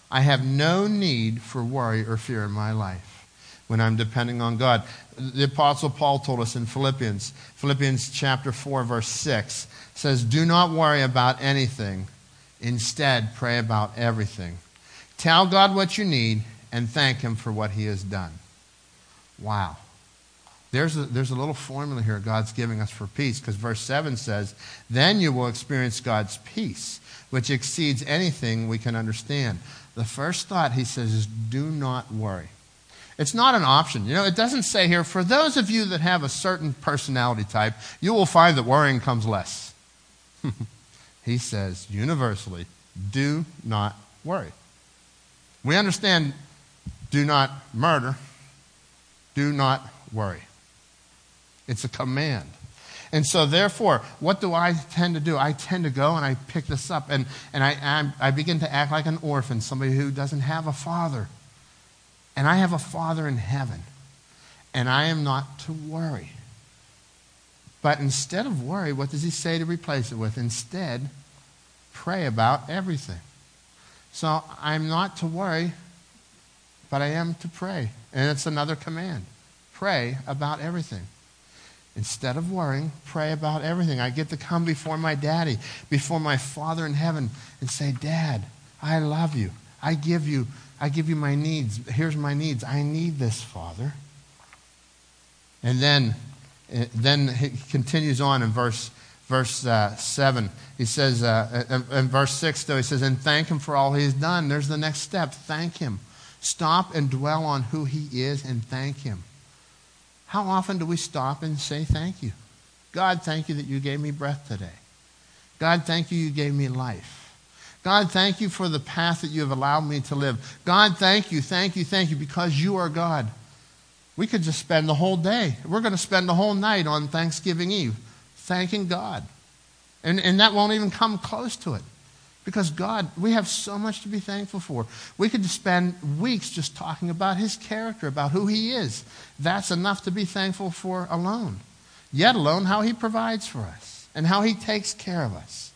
I have no need for worry or fear in my life when I'm depending on God. The Apostle Paul told us in Philippians, Philippians chapter four, verse six, says, do not worry about anything. Instead, pray about everything. Tell God what you need and thank him for what he has done. Wow. There's a, there's a little formula here God's giving us for peace, because verse seven says, then you will experience God's peace, which exceeds anything we can understand. The first thought, he says, is do not worry. It's not an option. You know, it doesn't say here, for those of you that have a certain personality type, you will find that worrying comes less. He says, universally, do not worry. We understand, do not murder. Do not worry. It's a command. And so therefore, what do I tend to do? I tend to go and I pick this up and, and I, I I begin to act like an orphan, somebody who doesn't have a father. And I have a father in heaven. And I am not to worry. But instead of worry, what does he say to replace it with? Instead, pray about everything. So I'm not to worry, but I am to pray. And it's another command. Pray about everything. Instead of worrying, pray about everything. I get to come before my daddy, before my Father in heaven, and say, Dad, I love you. I give you, I give you my needs. Here's my needs. I need this, Father. And then, then he continues on in verse verse uh, seven. He says, uh, in, in verse six, though, he says, and thank him for all he has done. There's the next step. Thank him. Stop and dwell on who he is and thank him. How often do we stop and say thank you? God, thank you that you gave me breath today. God, thank you you gave me life. God, thank you for the path that you have allowed me to live. God, thank you, thank you, thank you, because you are God. We could just spend the whole day. We're going to spend the whole night on Thanksgiving Eve thanking God And, and that won't even come close to it. Because God, we have so much to be thankful for. We could spend weeks just talking about his character, about who he is. That's enough to be thankful for alone. Yet alone, how he provides for us and how he takes care of us.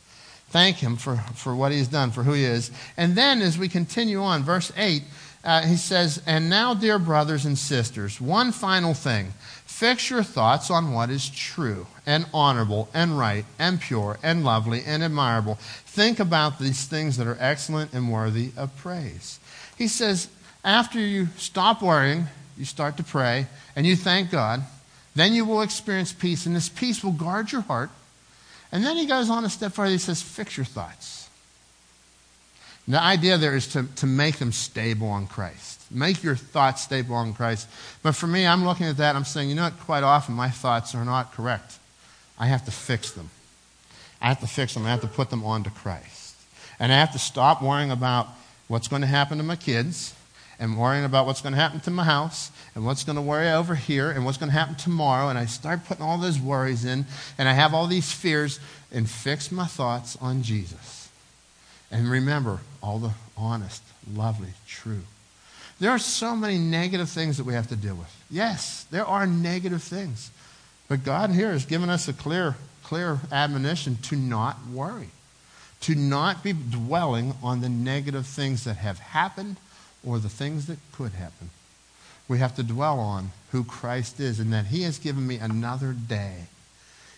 Thank him for, for what he's done, for who he is. And then as we continue on, verse eight, uh, he says, "And now, dear brothers and sisters, one final thing. Fix your thoughts on what is true and honorable and right and pure and lovely and admirable. Think about these things that are excellent and worthy of praise." He says, after you stop worrying, you start to pray, and you thank God, then you will experience peace, and this peace will guard your heart. And then he goes on a step further. He says, fix your thoughts. And the idea there is to, to make them stable on Christ. Make your thoughts stable on Christ. But for me, I'm looking at that, I'm saying, you know what, quite often my thoughts are not correct. I have to fix them. I have to fix them. I have to put them onto Christ. And I have to stop worrying about what's going to happen to my kids and worrying about what's going to happen to my house and what's going to worry over here and what's going to happen tomorrow. And I start putting all those worries in and I have all these fears and fix my thoughts on Jesus. And remember all the honest, lovely, true. There are so many negative things that we have to deal with. Yes, there are negative things. But God here has given us a clear, clear admonition to not worry, to not be dwelling on the negative things that have happened or the things that could happen. We have to dwell on who Christ is and that he has given me another day.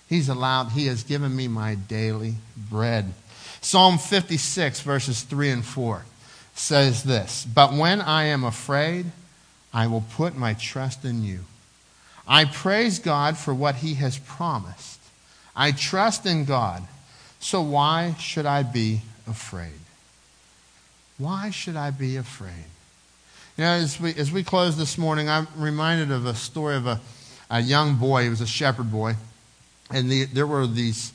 He's allowed, he has given me my daily bread. Psalm fifty-six, verses three and four. Says this, "But when I am afraid, I will put my trust in you. I praise God for what he has promised. I trust in God, so why should I be afraid?" Why should I be afraid? You know, as we, as we close this morning, I'm reminded of a story of a, a young boy. He was a shepherd boy. And the, there were these,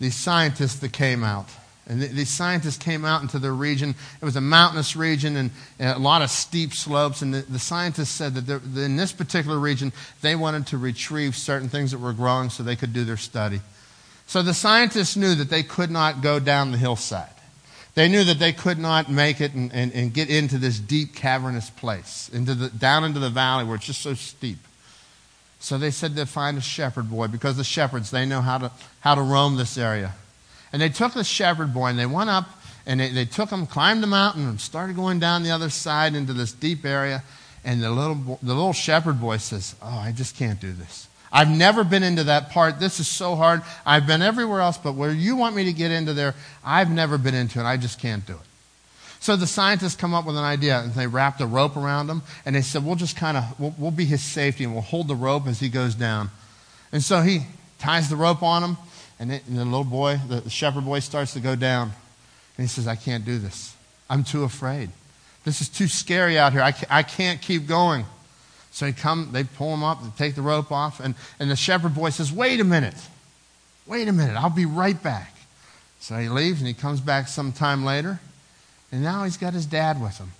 these scientists that came out. And these scientists came out into their region. It was a mountainous region and a lot of steep slopes. And the, the scientists said that in this particular region, they wanted to retrieve certain things that were growing so they could do their study. So the scientists knew that they could not go down the hillside. They knew that they could not make it and, and, and get into this deep, cavernous place, into the, down into the valley where it's just so steep. So they said they'd find a shepherd boy because the shepherds, they know how to, how to roam this area. And they took the shepherd boy and they went up and they, they took him, climbed the mountain and started going down the other side into this deep area. And the little, the little shepherd boy says, "Oh, I just can't do this. I've never been into that part. This is so hard. I've been everywhere else, but where you want me to get into there, I've never been into it. I just can't do it." So the scientists come up with an idea and they wrapped a rope around him and they said, we'll just kind of, we'll, we'll be his safety and we'll hold the rope as he goes down. And so he ties the rope on him. And the little boy, the shepherd boy starts to go down. And he says, "I can't do this. I'm too afraid. This is too scary out here. I can't, I can't keep going." So he come, they pull him up, they take the rope off. And, and the shepherd boy says, "Wait a minute. Wait a minute. I'll be right back." So he leaves and he comes back sometime later. And now he's got his dad with him.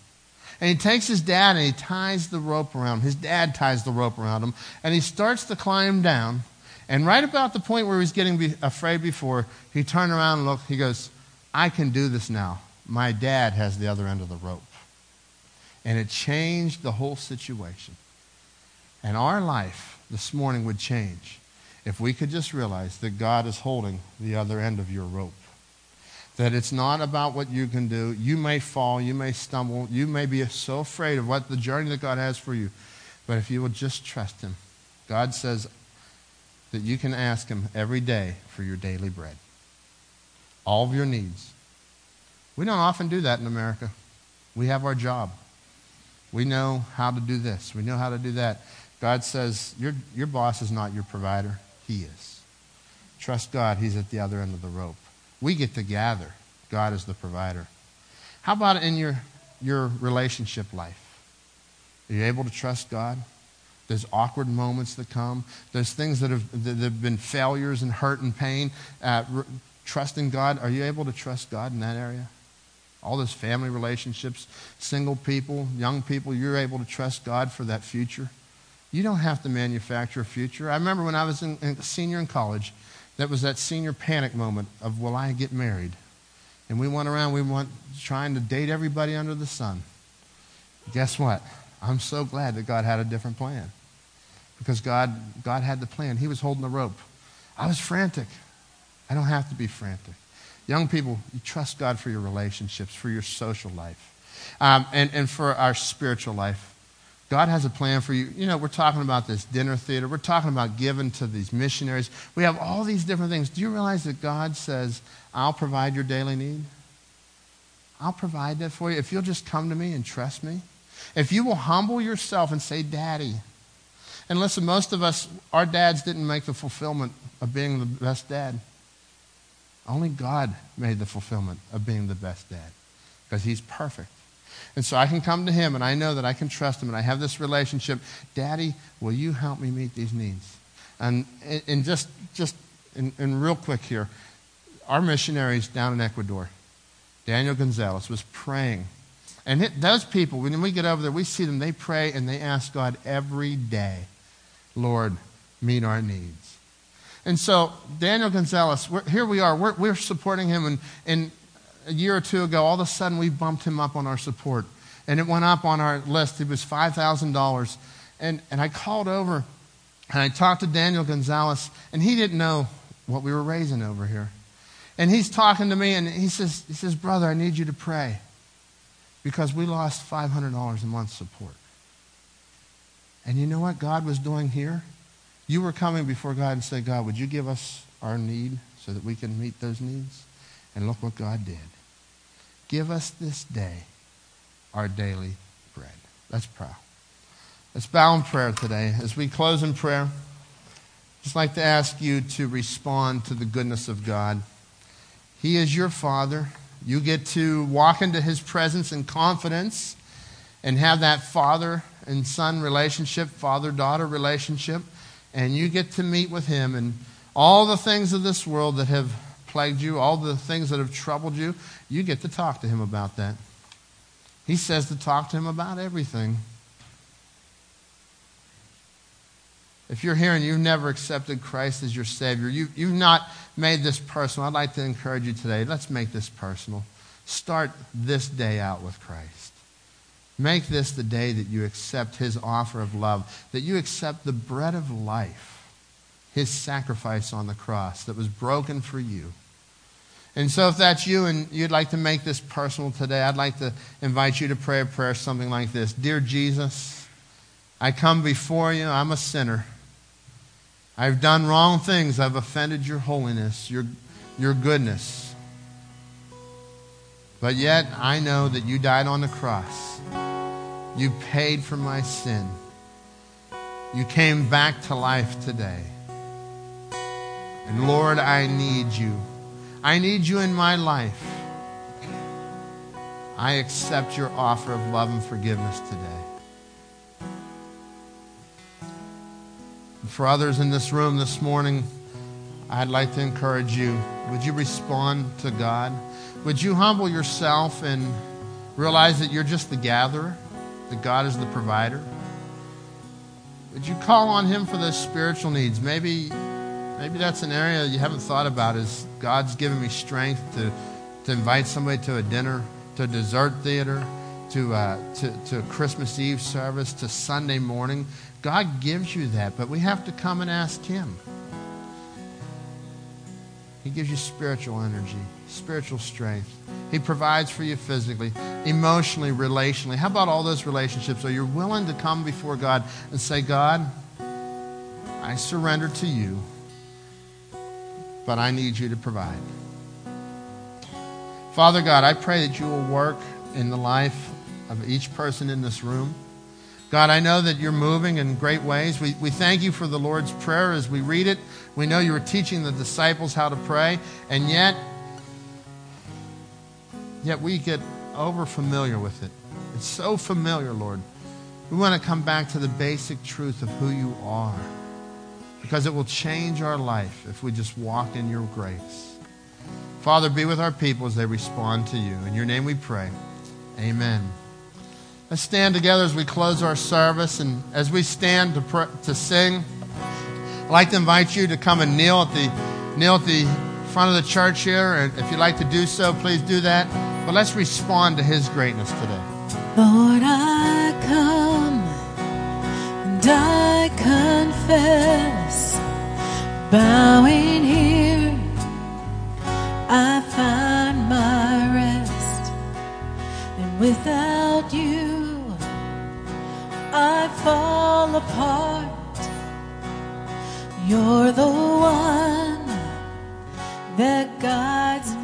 And he takes his dad and he ties the rope around him. His dad ties the rope around him. And he starts to climb down. And right about the point where he was getting be afraid before, he turned around and looked. He goes, "I can do this now. My dad has the other end of the rope." And it changed the whole situation. And our life this morning would change if we could just realize that God is holding the other end of your rope. That it's not about what you can do. You may fall. You may stumble. You may be so afraid of what the journey that God has for you. But if you will just trust him, God says, that you can ask him every day for your daily bread. All of your needs. We don't often do that in America. We have our job. We know how to do this. We know how to do that. God says, your, your boss is not your provider. He is. Trust God. He's at the other end of the rope. We get to gather. God is the provider. How about in your, your relationship life? Are you able to trust God? There's awkward moments that come. There's things that have, that have been failures and hurt and pain. Uh, re- trusting God. Are you able to trust God in that area? All those family relationships, single people, young people, you're able to trust God for that future. You don't have to manufacture a future. I remember when I was in, in, a senior in college, That was that senior panic moment of, will I get married? And we went around, we went trying to date everybody under the sun. Guess what? I'm so glad that God had a different plan. Because God, God had the plan. He was holding the rope. I was frantic. I don't have to be frantic. Young people, you trust God for your relationships, for your social life, um, and, and for our spiritual life. God has a plan for you. You know, we're talking about this dinner theater. We're talking about giving to these missionaries. We have all these different things. Do you realize that God says, I'll provide your daily need? I'll provide that for you. If you'll just come to me and trust me. If you will humble yourself and say, Daddy. And listen, most of us, our dads didn't make the fulfillment of being the best dad. Only God made the fulfillment of being the best dad, because he's perfect. And so I can come to him, and I know that I can trust him, and I have this relationship. Daddy, will you help me meet these needs? And, and just, just and, and real quick here, our missionaries down in Ecuador, Daniel Gonzalez was praying. And it, those people, when we get over there, we see them, they pray, and they ask God every day, Lord, meet our needs. And so Daniel Gonzalez, we're, here we are, we're, we're supporting him, and, and a year or two ago, all of a sudden we bumped him up on our support, and it went up on our list. It was five thousand dollars, and, and I called over, and I talked to Daniel Gonzalez, and he didn't know what we were raising over here. And he's talking to me, and he says, he says, brother, I need you to pray, because we lost five hundred dollars a month support. And you know what God was doing here? You were coming before God and said, God, would you give us our need so that we can meet those needs? And look what God did. Give us this day our daily bread. Let's pray. Let's bow in prayer today. As we close in prayer, I'd just like to ask you to respond to the goodness of God. He is your Father. You get to walk into his presence in confidence and have that father and son relationship, father-daughter relationship. And you get to meet with him, and all the things of this world that have plagued you, all the things that have troubled you, you get to talk to him about that. He says to talk to him about everything. If you're here and you've never accepted Christ as your Savior, you, you've not made this personal, I'd like to encourage you today, let's make this personal. Start this day out with Christ. Make this the day that you accept his offer of love, that you accept the bread of life, his sacrifice on the cross that was broken for you. And so if that's you and you'd like to make this personal today, I'd like to invite you to pray a prayer something like this. Dear Jesus, I come before you. I'm a sinner. I've done wrong things. I've offended your holiness, your, your goodness. But yet I know that you died on the cross. You paid for my sin. You came back to life today. And Lord, I need you. I need you in my life. I accept your offer of love and forgiveness today. And for others in this room this morning, I'd like to encourage you. Would you respond to God? Would you humble yourself and realize that you're just the gatherer, that God is the provider? Would you call on him for those spiritual needs? Maybe maybe that's an area you haven't thought about, is God's given me strength to, to invite somebody to a dinner, to a dessert theater, to, uh, to, to a Christmas Eve service, to Sunday morning. God gives you that, but we have to come and ask him. He gives you spiritual energy, spiritual strength. He provides for you physically, emotionally, relationally. How about all those relationships? Are you willing to come before God and say, God, I surrender to you, but I need you to provide. Father God, I pray that you will work in the life of each person in this room. God, I know that you're moving in great ways. We, we thank you for the Lord's Prayer as we read it. We know you were teaching the disciples how to pray, and yet, yet we get over-familiar with it. It's so familiar, Lord. We want to come back to the basic truth of who you are, because it will change our life if we just walk in your grace. Father, be with our people as they respond to you. In your name we pray. Amen. Let's stand together as we close our service, and as we stand to pr- to sing, I'd like to invite you to come and kneel at the kneel at the front of the church here, and if you'd like to do so, please do that. But let's respond to his greatness today. Lord, I come and I confess, bowing here I find my rest, and without you I fall apart. You're the one that guides me.